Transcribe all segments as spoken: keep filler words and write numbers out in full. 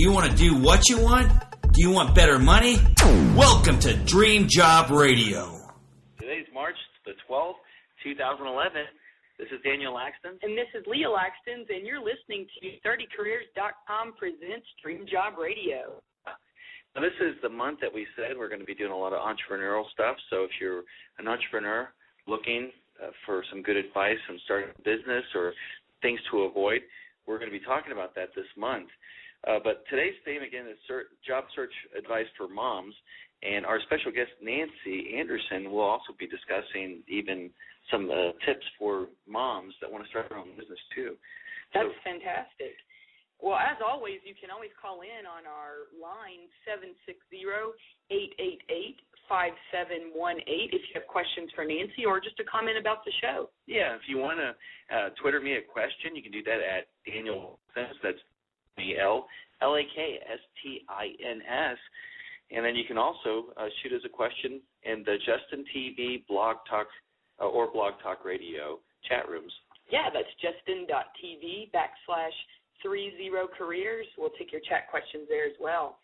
Do you want to do what you want? Do you want better money? Welcome to Dream Job Radio. Today's March the twelfth, twenty eleven. This is Daniel Laxton. And this is Leah Laxton, and you're listening to thirty careers dot com presents Dream Job Radio. Now, this is the month that we said we're going to be doing a lot of entrepreneurial stuff. So if you're an entrepreneur looking uh, for some good advice on starting a business or things to avoid, we're going to be talking about that this month. Uh, but today's theme, again, is search, job search advice for moms. And our special guest, Nancy Anderson, will also be discussing even some uh, tips for moms that want to start their own business, too. That's so fantastic. Well, as always, you can always call in on our line, seven six zero, eight eight eight, five seven one eight, if you have questions for Nancy or just a comment about the show. Yeah, if you want to uh, Twitter me a question, you can do that at Daniel Laxton. That's D L L A K S T I N S. And then you can also uh, shoot us a question in the Justin T V blog talk uh, or blog talk radio chat rooms. Yeah, that's justin.tv backslash 30 careers. We'll take your chat questions there as well.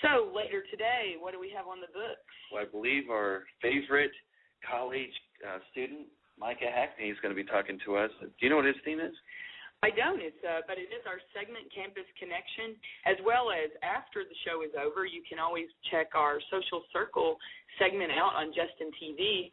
So later today, what do we have on the books? Well, I believe our favorite college uh, student, Micah Hackney, is going to be talking to us. Do you know what his theme is? I don't, it's, uh, but it is our segment, Campus Connection, as well as after the show is over, you can always check our Social Circle segment out on Justin T V.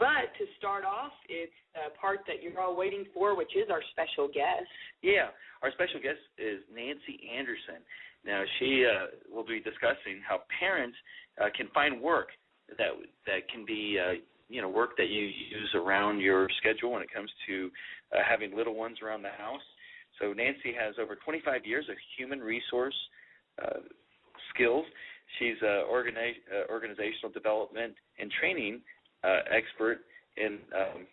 But to start off, it's a part that you're all waiting for, which is our special guest. Yeah, our special guest is Nancy Anderson. Now, she uh, will be discussing how parents uh, can find work that that can be uh you know, work that you use around your schedule when it comes to uh, having little ones around the house. So Nancy has over twenty-five years of human resource uh, skills. She's an organi- uh, organizational development and training uh, expert in, um,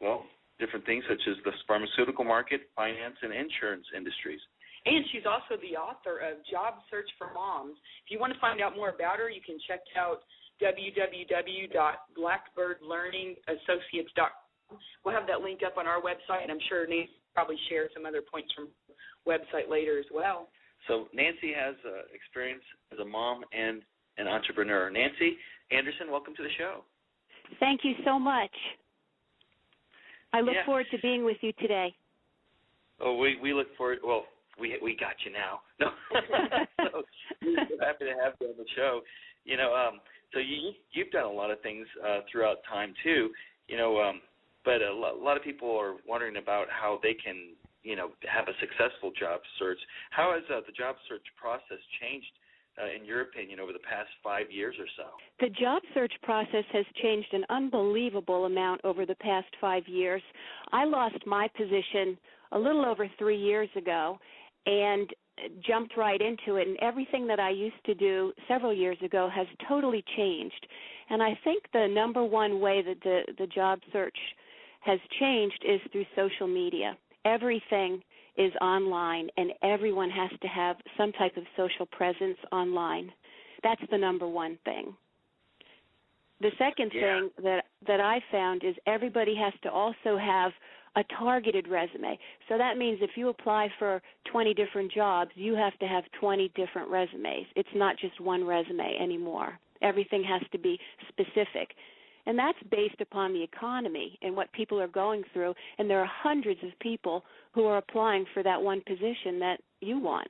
well, different things such as the pharmaceutical market, finance, and insurance industries. And she's also the author of Job Search for Moms. If you want to find out more about her, you can check out w w w dot blackbird learning associates dot com. We'll have that link up on our website, and I'm sure Nancy will probably share some other points from the website later as well. So Nancy has uh, experience as a mom and an entrepreneur. Nancy Anderson, welcome to the show. Thank you so much. I look yeah. forward to being with you today. Oh, we, we look forward – well, we we got you now. No. So we're so happy to have you on the show. You know, um, so you, you've done a lot of things uh, throughout time, too, you know, um, but a lot, a lot of people are wondering about how they can, you know, have a successful job search. How has uh, the job search process changed, uh, in your opinion, over the past five years or so? The job search process has changed an unbelievable amount over the past five years. I lost my position a little over three years ago and jumped right into it, and everything that I used to do several years ago has totally changed. And I think the number one way that the, the job search has changed is through social media. Everything is online, and everyone has to have some type of social presence online. That's the number one thing. The second yeah. thing that, that I found is everybody has to also have a targeted resume. So that means if you apply for twenty different jobs, you have to have twenty different resumes. It's not just one resume anymore. Everything has to be specific. And that's based upon the economy and what people are going through. And there are hundreds of people who are applying for that one position that you want.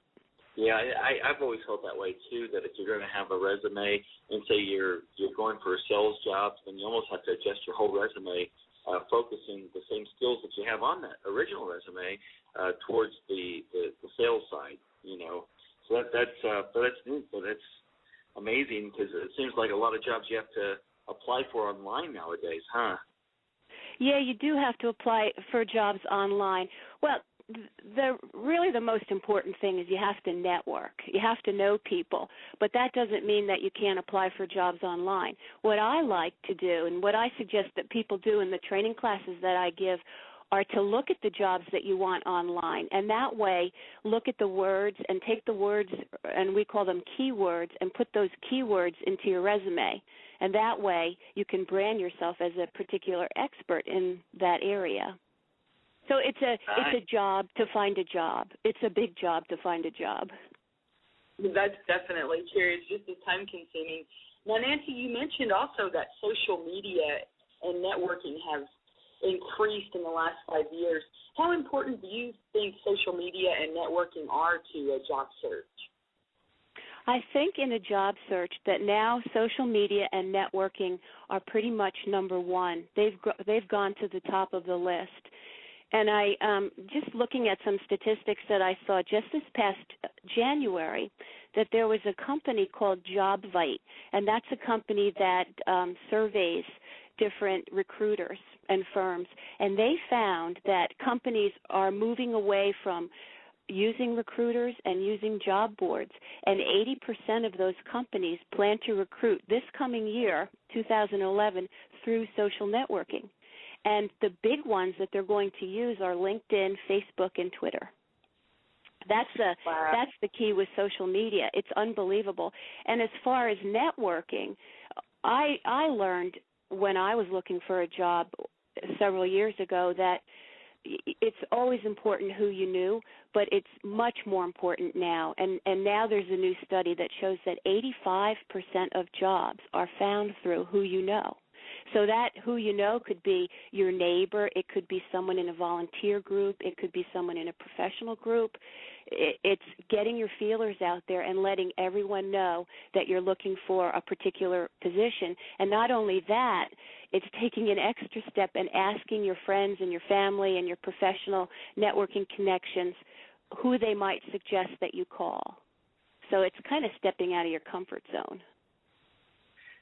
Yeah, I, I've always felt that way, too, that if you're going to have a resume and say you're you're going for a sales job, then you almost have to adjust your whole resume, Uh, focusing the same skills that you have on that original resume uh, towards the, the, the sales side, you know. So that, that's uh, but that's new, but that's amazing because it seems like a lot of jobs you have to apply for online nowadays, huh? Yeah, you do have to apply for jobs online. Well, the really the most important thing is you have to network. You have to know people, but that doesn't mean that you can't apply for jobs online. What I like to do and what I suggest that people do in the training classes that I give are to look at the jobs that you want online, and that way look at the words and take the words, and we call them keywords, and put those keywords into your resume, and that way you can brand yourself as a particular expert in that area. So it's a it's a job to find a job. It's a big job to find a job. That's definitely true. It's just as time-consuming. Now, Nancy, you mentioned also that social media and networking have increased in the last five years. How important do you think social media and networking are to a job search? I think in a job search that now social media and networking are pretty much number one. They've they've gone to the top of the list. And I um, just looking at some statistics that I saw just this past January, that there was a company called Jobvite, and that's a company that um, surveys different recruiters and firms, and they found that companies are moving away from using recruiters and using job boards, and eighty percent of those companies plan to recruit this coming year, two thousand eleven, through social networking. And the big ones that they're going to use are LinkedIn, Facebook, and Twitter. That's the wow. that's the key with social media. It's unbelievable. And as far as networking, I I learned when I was looking for a job several years ago that it's always important who you knew, but it's much more important now. And, and now there's a new study that shows that eighty-five percent of jobs are found through who you know. So that who you know could be your neighbor, it could be someone in a volunteer group, it could be someone in a professional group. It's getting your feelers out there and letting everyone know that you're looking for a particular position. And not only that, it's taking an extra step and asking your friends and your family and your professional networking connections who they might suggest that you call. So it's kind of stepping out of your comfort zone.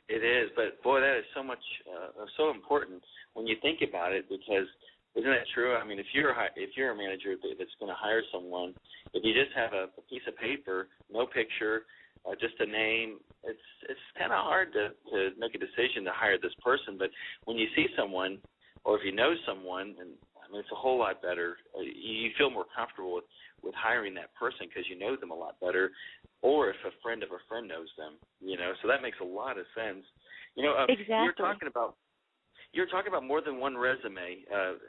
It is, but boy, that is so much, uh, so important when you think about it. Because isn't that true? I mean, if you're if you're a manager that's going to hire someone, if you just have a, a piece of paper, no picture, uh, just a name, it's it's kind of hard to, to make a decision to hire this person. But when you see someone, or if you know someone, and I mean, it's a whole lot better. You feel more comfortable with, with hiring that person because you know them a lot better, or if a friend of a friend knows them, you know. So that makes a lot of sense. You know, uh, exactly. You're talking about you're talking about more than one resume, uh,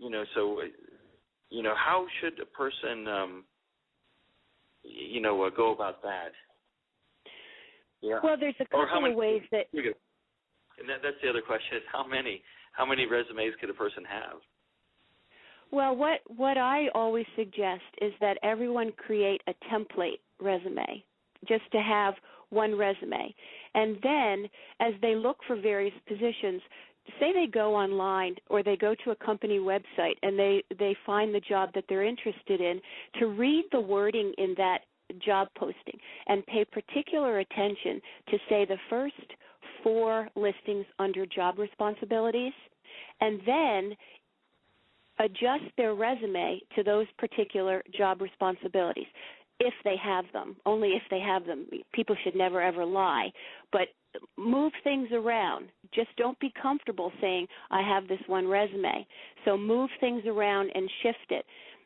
you know. So, you know, how should a person, um, you know, uh, go about that? Yeah. Well, there's a couple many, of ways that. And that, that's the other question: is how many how many resumes could a person have? Well, what, what I always suggest is that everyone create a template resume, just to have one resume. And then as they look for various positions, say they go online or they go to a company website and they, they find the job that they're interested in, to read the wording in that job posting and pay particular attention to, say, the first four listings under job responsibilities, and then adjust their resume to those particular job responsibilities if they have them, only if they have them. People should never, ever lie. But move things around. Just don't be comfortable saying, I have this one resume. So move things around and shift it.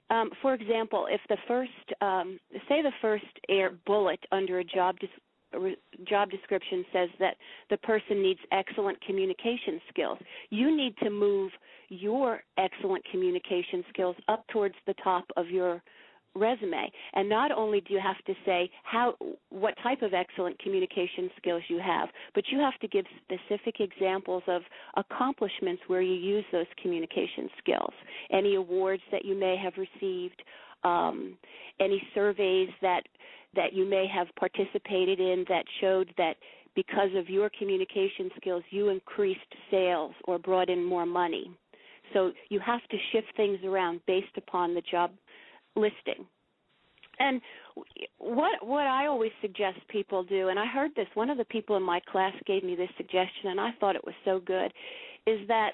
Um, for example, if the first, um, say the first air bullet under a job description, job description says that the person needs excellent communication skills. You need to move your excellent communication skills up towards the top of your resume. And not only do you have to say how, what type of excellent communication skills you have, but you have to give specific examples of accomplishments where you use those communication skills, any awards that you may have received, um, any surveys that that you may have participated in that showed that because of your communication skills, you increased sales or brought in more money. So you have to shift things around based upon the job listing. And what what I always suggest people do, and I heard this, one of the people in my class gave me this suggestion, and I thought it was so good, is that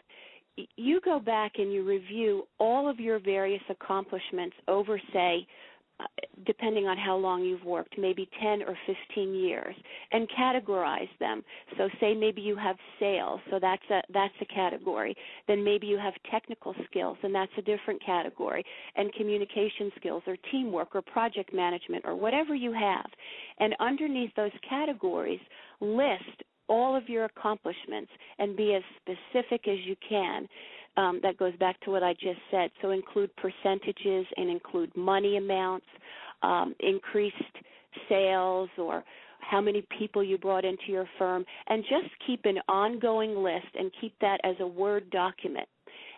you go back and you review all of your various accomplishments over, say, depending on how long you've worked, maybe ten or fifteen years, and categorize them. So say maybe you have sales, so that's a that's a category. Then maybe you have technical skills, and that's a different category, and communication skills or teamwork or project management or whatever you have. And underneath those categories, list all of your accomplishments and be as specific as you can. Um, that goes back to what I just said. So include percentages and include money amounts, um, increased sales or how many people you brought into your firm, and just keep an ongoing list and keep that as a Word document.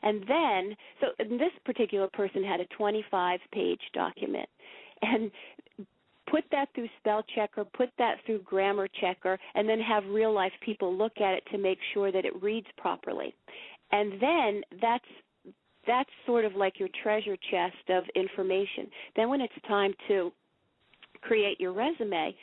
And then, so this particular person had a twenty-five page document, and put that through spell checker, put that through grammar checker, and then have real-life people look at it to make sure that it reads properly. And then that's that's sort of like your treasure chest of information. Then when it's time to create your resume,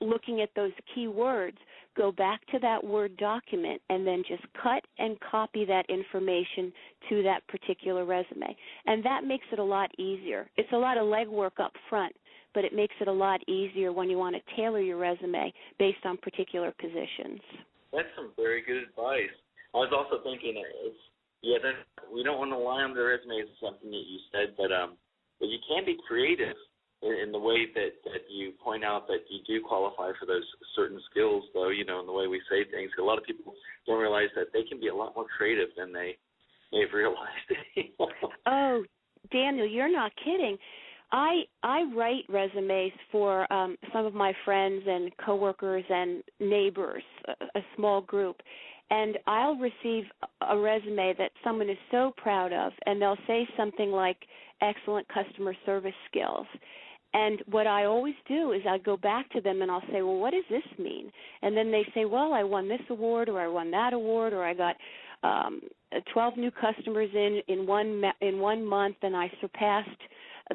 looking at those key words, go back to that Word document and then just cut and copy that information to that particular resume. And that makes it a lot easier. It's a lot of legwork up front, but it makes it a lot easier when you want to tailor your resume based on particular positions. That's some very good advice. I was also thinking, it's, yeah, we don't want to rely on the resumes, is something that you said, but, um, but you can be creative in the way that, that you point out that you do qualify for those certain skills, though, you know, in the way we say things. A lot of people don't realize that they can be a lot more creative than they may have realized. Oh, Daniel, you're not kidding. I I write resumes for um, some of my friends and coworkers and neighbors, a, a small group, and I'll receive a resume that someone is so proud of, and they'll say something like excellent customer service skills. And what I always do is I go back to them and I'll say, well, what does this mean? And then they say, well, I won this award, or I won that award, or I got um, twelve new customers in, in, one, in one month, and I surpassed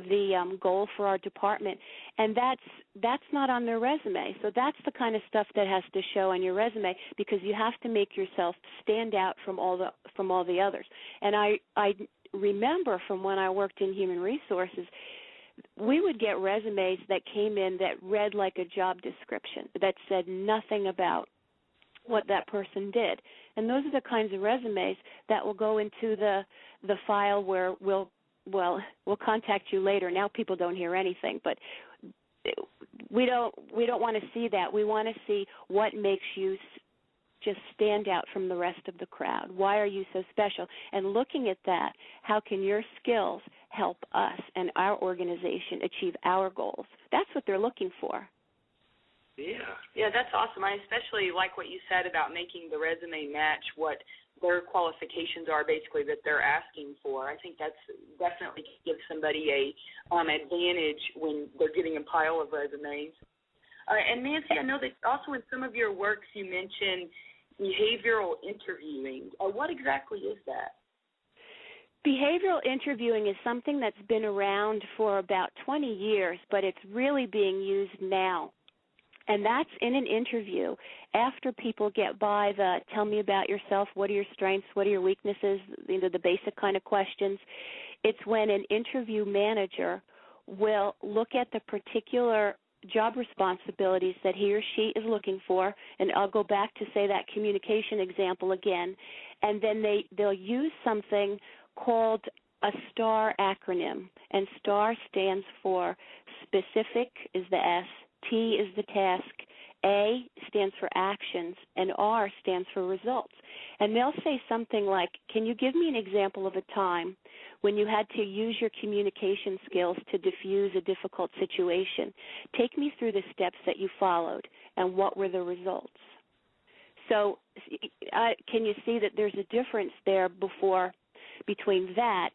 the um, goal for our department. And that's that's not on their resume. So that's the kind of stuff that has to show on your resume, because you have to make yourself stand out from all the from all the others. And I, I remember from when I worked in human resources, we would get resumes that came in that read like a job description, that said nothing about what that person did. And those are the kinds of resumes that will go into the the file where we'll Well, we'll contact you later. Now people don't hear anything, but we don't we don't want to see that. We want to see what makes you just stand out from the rest of the crowd. Why are you so special? And looking at that, how can your skills help us and our organization achieve our goals? That's what they're looking for. Yeah. Yeah, that's awesome. I especially like what you said about making the resume match what their qualifications are, basically, that they're asking for. I think that's definitely gives somebody a um, advantage when they're getting a pile of resumes. Uh, and Nancy, I know that also in some of your works you mentioned behavioral interviewing. Uh, what exactly is that? Behavioral interviewing is something that's been around for about twenty years, but it's really being used now. And that's in an interview, after people get by the tell me about yourself, what are your strengths, what are your weaknesses, you know, the basic kind of questions. It's when an interview manager will look at the particular job responsibilities that he or she is looking for, and I'll go back to, say, that communication example again, and then they, they'll use something called a STAR acronym, and STAR stands for specific is the S, T is the task, A stands for actions, and R stands for results. And they'll say something like, can you give me an example of a time when you had to use your communication skills to diffuse a difficult situation? Take me through the steps that you followed, and what were the results? So uh, can you see that there's a difference there before between that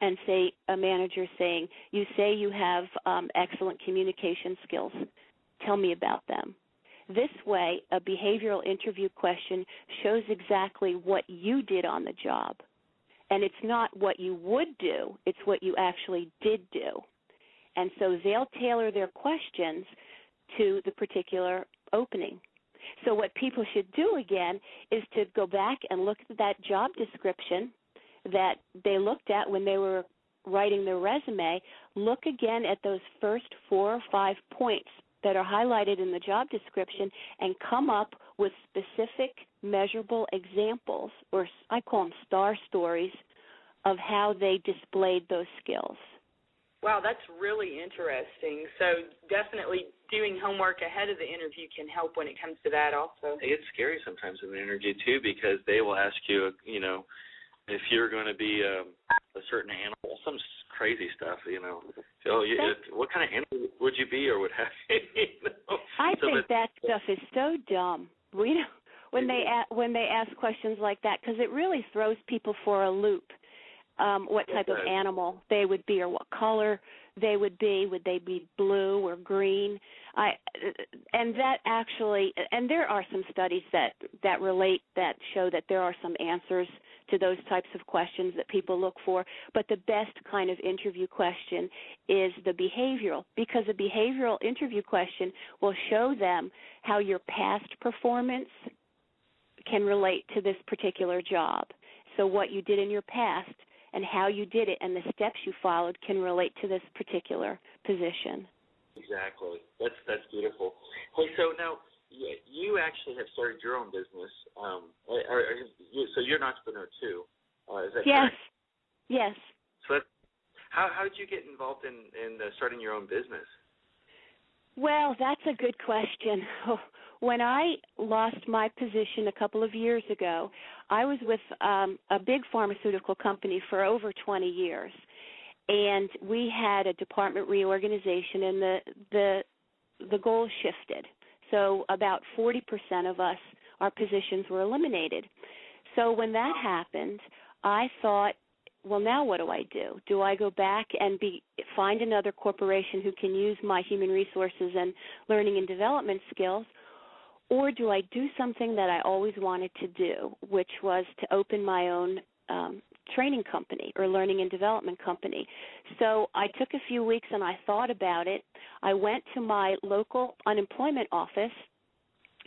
and, say, a manager saying, you say you have um, excellent communication skills. Tell me about them. This way, a behavioral interview question shows exactly what you did on the job. And it's not what you would do. It's what you actually did do. And so they'll tailor their questions to the particular opening. So what people should do, again, is to go back and look at that job description that they looked at when they were writing their resume, look again at those first four or five points that are highlighted in the job description and come up with specific measurable examples, or I call them STAR stories, of how they displayed those skills. Wow, that's really interesting. So definitely doing homework ahead of the interview can help when it comes to that also. It's scary sometimes in an interview too, because they will ask you, you know, if you're going to be um, a certain animal, some crazy stuff, you know. So, you, what kind of animal would you be T V or what have you. You know? I so think that stuff is so dumb. We don't, when they a, when they ask questions like that, because it really throws people for a loop. Um, what type okay. of animal they would be, or what color they would be? Would they be blue or green? I and that actually, and there are some studies that that relate that show that there are some answers to those types of questions that people look for. But the best kind of interview question is the behavioral, because a behavioral interview question will show them how your past performance can relate to this particular job. So what you did in your past and how you did it and the steps you followed can relate to this particular position. Exactly. That's that's beautiful. Hey, so now you actually have started your own business. Um, are, are you, so you're an entrepreneur too. Uh, is that yes. correct? Yes. So that, how how did you get involved in, in uh, starting your own business? Well, that's a good question. When I lost my position a couple of years ago, I was with um, a big pharmaceutical company for over twenty years, and we had a department reorganization, and the the, the goal shifted. So about forty percent of us, our positions were eliminated. So when that happened, I thought, well, now what do I do? Do I go back and be, find another corporation who can use my human resources and learning and development skills, or do I do something that I always wanted to do, which was to open my own um, training company or learning and development company? So I took a few weeks and I thought about it. I went to my local unemployment office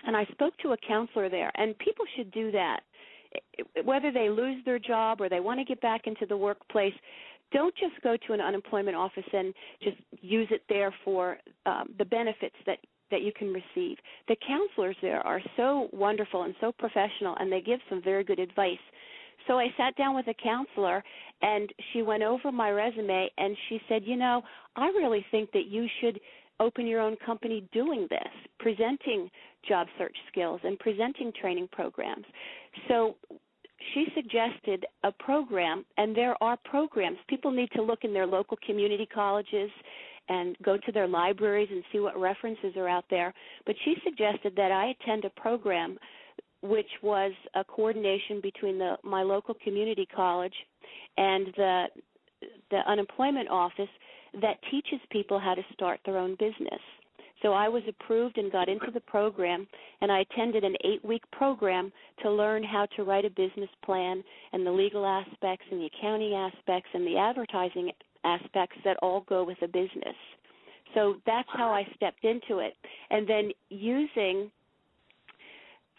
and I spoke to a counselor there, and people should do that. Whether they lose their job or they want to get back into the workplace, don't just go to an unemployment office and just use it there for um, the benefits that that you can receive. The counselors there are so wonderful and so professional, and they give some very good advice. So I sat down with a counselor, and she went over my resume, and she said, you know, I really think that you should open your own company doing this, presenting job search skills and presenting training programs. So she suggested a program, and there are programs. People need to look in their local community colleges and go to their libraries and see what references are out there. But she suggested that I attend a program which was a coordination between the, my local community college and the, the unemployment office that teaches people how to start their own business. So I was approved and got into the program, and I attended an eight-week program to learn how to write a business plan and the legal aspects and the accounting aspects and the advertising aspects that all go with a business. So that's how I stepped into it. And then using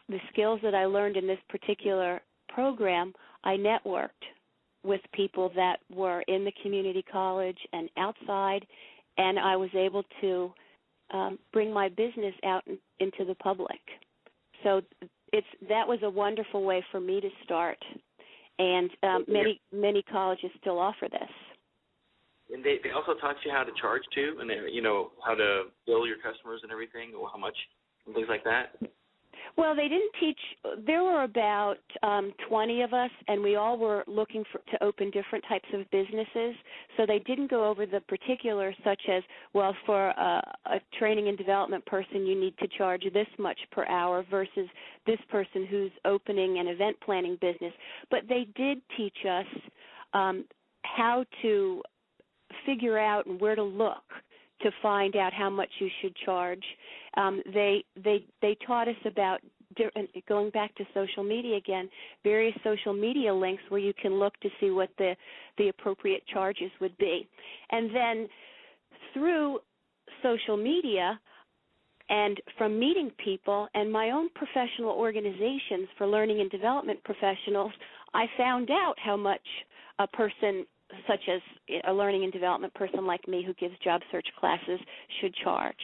the skills that I learned in this particular program, I networked with people that were in the community college and outside, and I was able to um, bring my business out in, into the public. So it's that was a wonderful way for me to start, and um, many, many colleges still offer this. And they, they also taught you how to charge, too, and, they, you know, how to bill your customers and everything, or how much, and things like that? Well, they didn't teach. There were about um, twenty of us, and we all were looking for, to open different types of businesses. So they didn't go over the particulars, such as, well, for a, a training and development person, you need to charge this much per hour versus this person who's opening an event planning business. But they did teach us um, how to figure out and where to look to find out how much you should charge. Um, they they they taught us about, going back to social media again, various social media links where you can look to see what the, the appropriate charges would be. And then through social media and from meeting people and my own professional organizations for learning and development professionals, I found out how much a person such as a learning and development person like me who gives job search classes should charge.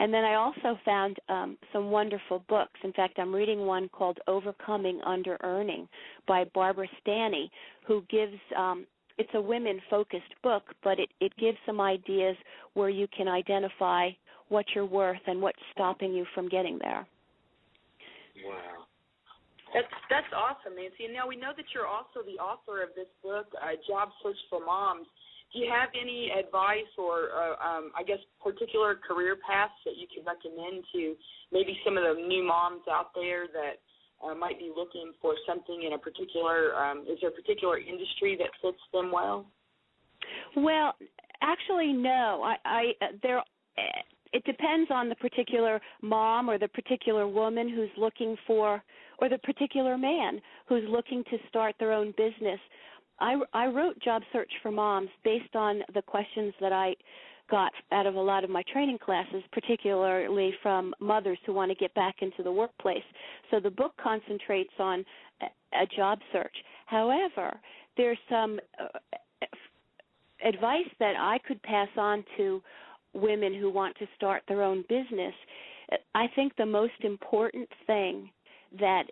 And then I also found um, some wonderful books. In fact, I'm reading one called Overcoming Under-Earning by Barbara Stanny, who gives um, – it's a women-focused book, but it, it gives some ideas where you can identify what you're worth and what's stopping you from getting there. Wow. That's, that's awesome, Nancy. And now we know that you're also the author of this book, uh, Job Search for Moms, Do you have any advice or, uh, um, I guess, particular career paths that you could recommend to maybe some of the new moms out there that uh, might be looking for something in a particular, um, is there a particular industry that fits them well? Well, actually, no. I, I there. It depends on the particular mom or the particular woman who's looking for, or the particular man who's looking to start their own business. I, I wrote Job Search for Moms based on the questions that I got out of a lot of my training classes, particularly from mothers who want to get back into the workplace. So the book concentrates on a job search. However, there's some advice that I could pass on to women who want to start their own business. I think the most important thing that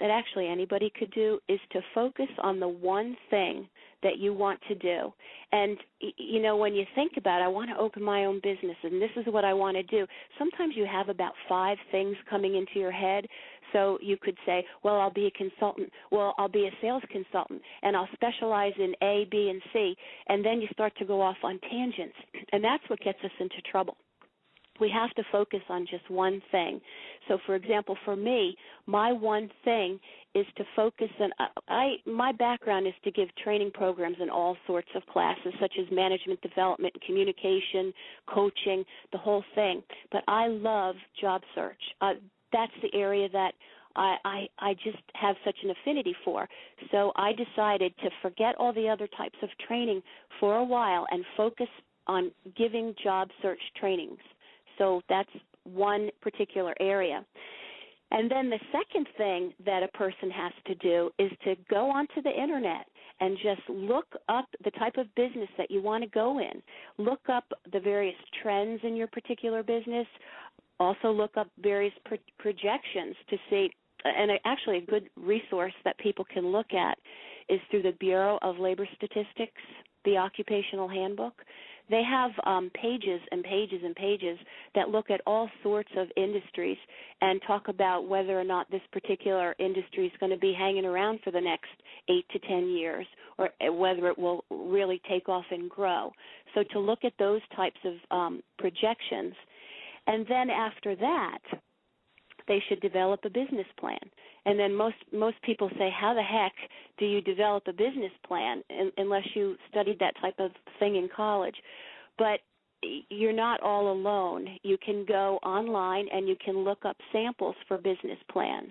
that actually anybody could do is to focus on the one thing that you want to do. And, you know, when you think about, I want to open my own business and this is what I want to do, sometimes you have about five things coming into your head. So you could say, well, I'll be a consultant. Well, I'll be a sales consultant, and I'll specialize in A, B, and C. And then you start to go off on tangents, and that's what gets us into trouble. We have to focus on just one thing. So, for example, for me, my one thing is to focus on I, – my background is to give training programs in all sorts of classes, such as management development, communication, coaching, the whole thing. But I love job search. Uh, that's the area that I, I, I just have such an affinity for. So I decided to forget all the other types of training for a while and focus on giving job search trainings. So that's one particular area. And then the second thing that a person has to do is to go onto the internet and just look up the type of business that you want to go in. Look up the various trends in your particular business. Also look up various pro- projections to see, and actually a good resource that people can look at is through the Bureau of Labor Statistics, the Occupational Handbook. They have um, pages and pages and pages that look at all sorts of industries and talk about whether or not this particular industry is going to be hanging around for the next eight to ten years or whether it will really take off and grow. So to look at those types of um, projections. And then after that, they should develop a business plan. And then most, most people say, how the heck do you develop a business plan in, unless you studied that type of thing in college? But you're not all alone. You can go online and you can look up samples for business plans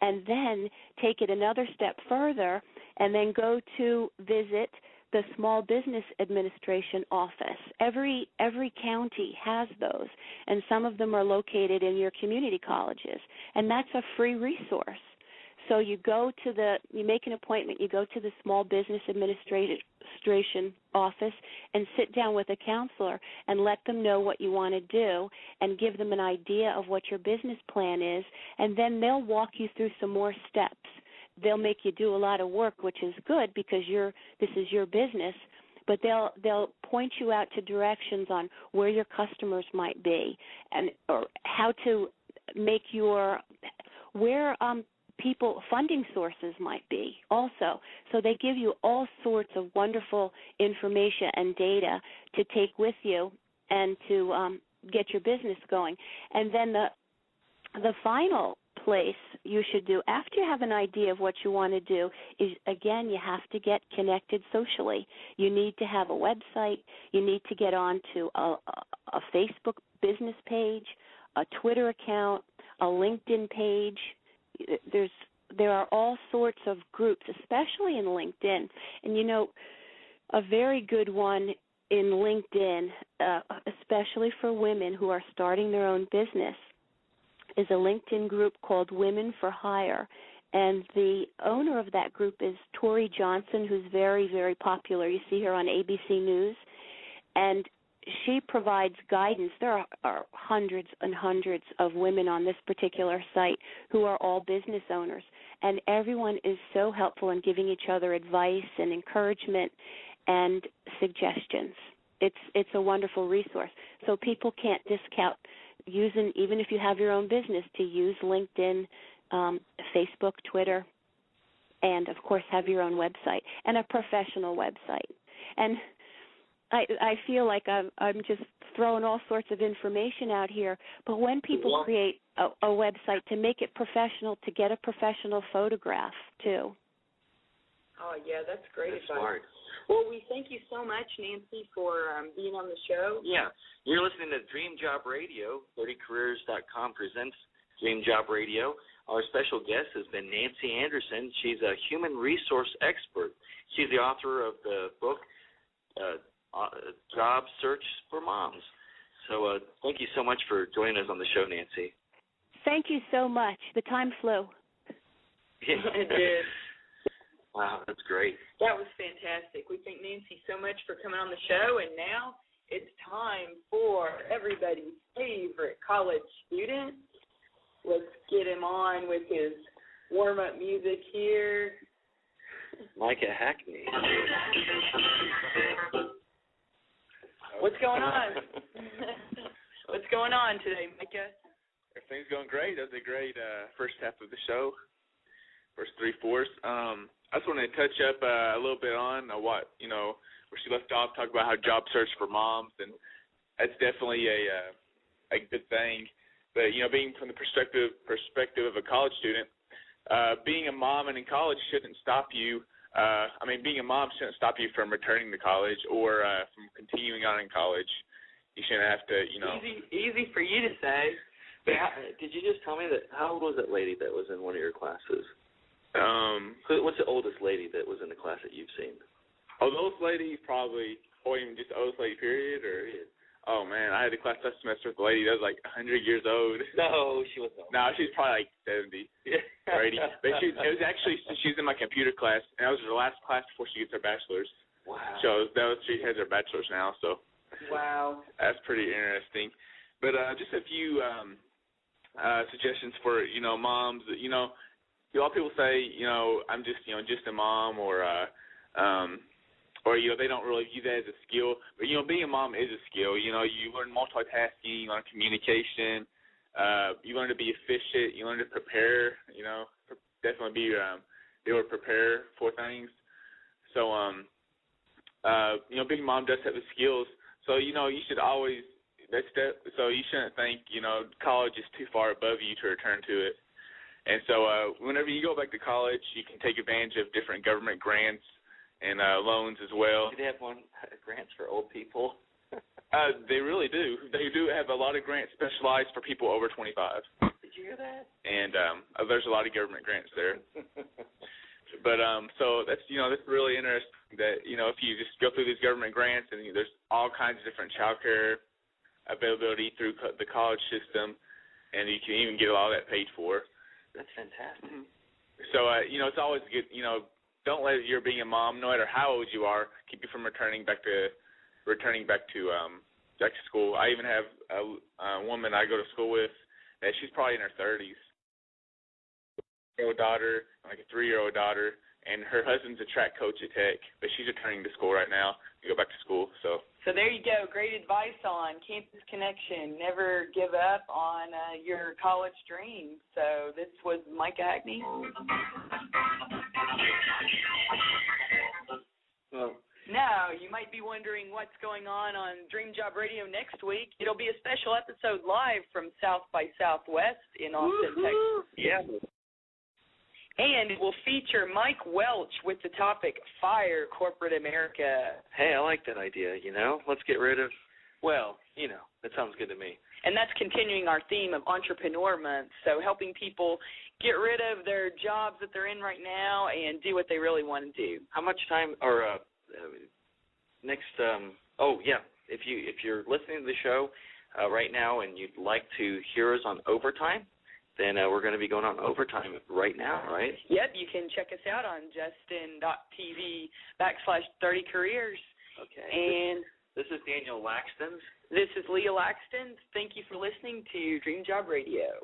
and then take it another step further and then go to visit the Small Business Administration office. Every every county has those, and some of them are located in your community colleges, and that's a free resource. So you go to the, you make an appointment, you go to the Small Business Administration office and sit down with a counselor and let them know what you want to do and give them an idea of what your business plan is, and then they'll walk you through some more steps. They'll make you do a lot of work, which is good because you're, this is your business, but they'll they'll point you out to directions on where your customers might be and or how to make your – where um, people – funding sources might be also. So they give you all sorts of wonderful information and data to take with you and to um, get your business going. And then the the final – place you should do after you have an idea of what you want to do is, again, you have to get connected socially. You need to have a website. You need to get onto a, a Facebook business page, a Twitter account, a LinkedIn page. There's there are all sorts of groups, especially in LinkedIn. And, you know, a very good one in LinkedIn, uh, especially for women who are starting their own business, is a LinkedIn group called Women for Hire, and the owner of that group is Tori Johnson, who's very, very popular. You see her on A B C News, and she provides guidance. There are hundreds and hundreds of women on this particular site who are all business owners, and everyone is so helpful in giving each other advice and encouragement and suggestions. It's it's a wonderful resource, so people can't discount using, even if you have your own business, to use LinkedIn, um, Facebook, Twitter, and, of course, have your own website and a professional website. And I, I feel like I'm, I'm just throwing all sorts of information out here. But when people create a, a website, to make it professional, to get a professional photograph, too. Oh, yeah, that's great that's advice. Smart. Well, we thank you so much, Nancy, for um, being on the show. Yeah. You're listening to Dream Job Radio. thirty careers dot com presents Dream Job Radio. Our special guest has been Nancy Anderson. She's a human resource expert. She's the author of the book, uh, uh, Job Search for Moms. So uh, thank you so much for joining us on the show, Nancy. Thank you so much. The time flew. It did. Wow, that's great. That was fantastic. We thank Nancy so much for coming on the show, and now it's time for everybody's favorite college student. Let's get him on with his warm-up music here. Micah Hackney. What's going on? What's going on today, Micah? Everything's going great. That was a great uh, first half of the show, first three-fourths. Um, I just wanted to touch up uh, a little bit on uh, what, you know, where she left off, talk about how job search for moms, and that's definitely a uh, a good thing. But, you know, being from the perspective perspective of a college student, uh, being a mom and in college shouldn't stop you. Uh, I mean, being a mom shouldn't stop you from returning to college or uh, from continuing on in college. You shouldn't have to, you know. Easy, easy for you to say. But how, did you just tell me that, how old was that lady that was in one of your classes? Um, What's the oldest lady that was in the class that you've seen? Oh, the oldest lady probably, or even just the oldest lady period? Or period. Oh, man, I had a class last semester with a lady that was like one hundred years old. No, she wasn't old. No, she was probably like seventy or eighty. But she, it was actually, she was in my computer class, and that was her last class before she gets her bachelor's. Wow. So that was, she has her bachelor's now, so. Wow. That's pretty interesting. But uh, just a few um, uh, suggestions for, you know, moms, you know, a lot of people say, you know, I'm just, you know, just a mom, or, uh, um, or you know, they don't really view that as a skill. But, you know, being a mom is a skill. You know, you learn multitasking, you learn communication, uh, you learn to be efficient, you learn to prepare, you know, definitely be um, able to prepare for things. So, um, uh, you know, being a mom does have the skills. So, you know, you should always, that's that, so you shouldn't think, you know, college is too far above you to return to it. And so uh, whenever you go back to college, you can take advantage of different government grants and uh, loans as well. Do they have one, uh, grants for old people? uh, they really do. They do have a lot of grants specialized for people over twenty-five. Did you hear that? And um, uh, there's a lot of government grants there. But um, so that's, you know, that's really interesting that, you know, if you just go through these government grants, and you know, there's all kinds of different child care availability through co- the college system, and you can even get all that paid for. That's fantastic. Mm-hmm. So, uh, you know, it's always good, you know, don't let your being a mom, no matter how old you are, keep you from returning back to returning back to, um, back to school. I even have a, a woman I go to school with, and she's probably in her thirties. Her daughter, like a three-year-old daughter, and her husband's a track coach at Tech, but she's returning to school right now to go back to school. So So there you go. Great advice on Campus Connection. Never give up on uh, your college dreams. So this was Micah Hackney. Well, now, you might be wondering what's going on on Dream Job Radio next week. It'll be a special episode live from South by Southwest in Austin, woo-hoo! Texas. Yeah. And it will feature Mike Welch with the topic, Fire Corporate America. Hey, I like that idea, you know. Let's get rid of, well, you know, that sounds good to me. And that's continuing our theme of Entrepreneur Month, so helping people get rid of their jobs that they're in right now and do what they really want to do. How much time, or uh, next, um, oh, yeah, if, you, if you're listening to the show uh, right now and you'd like to hear us on Overtime, then uh, we're going to be going on overtime right now, right? Yep, you can check us out on justin dot t v backslash thirty careers. Okay. And this, this is Daniel Laxton. This is Leah Laxton. Thank you for listening to Dream Job Radio.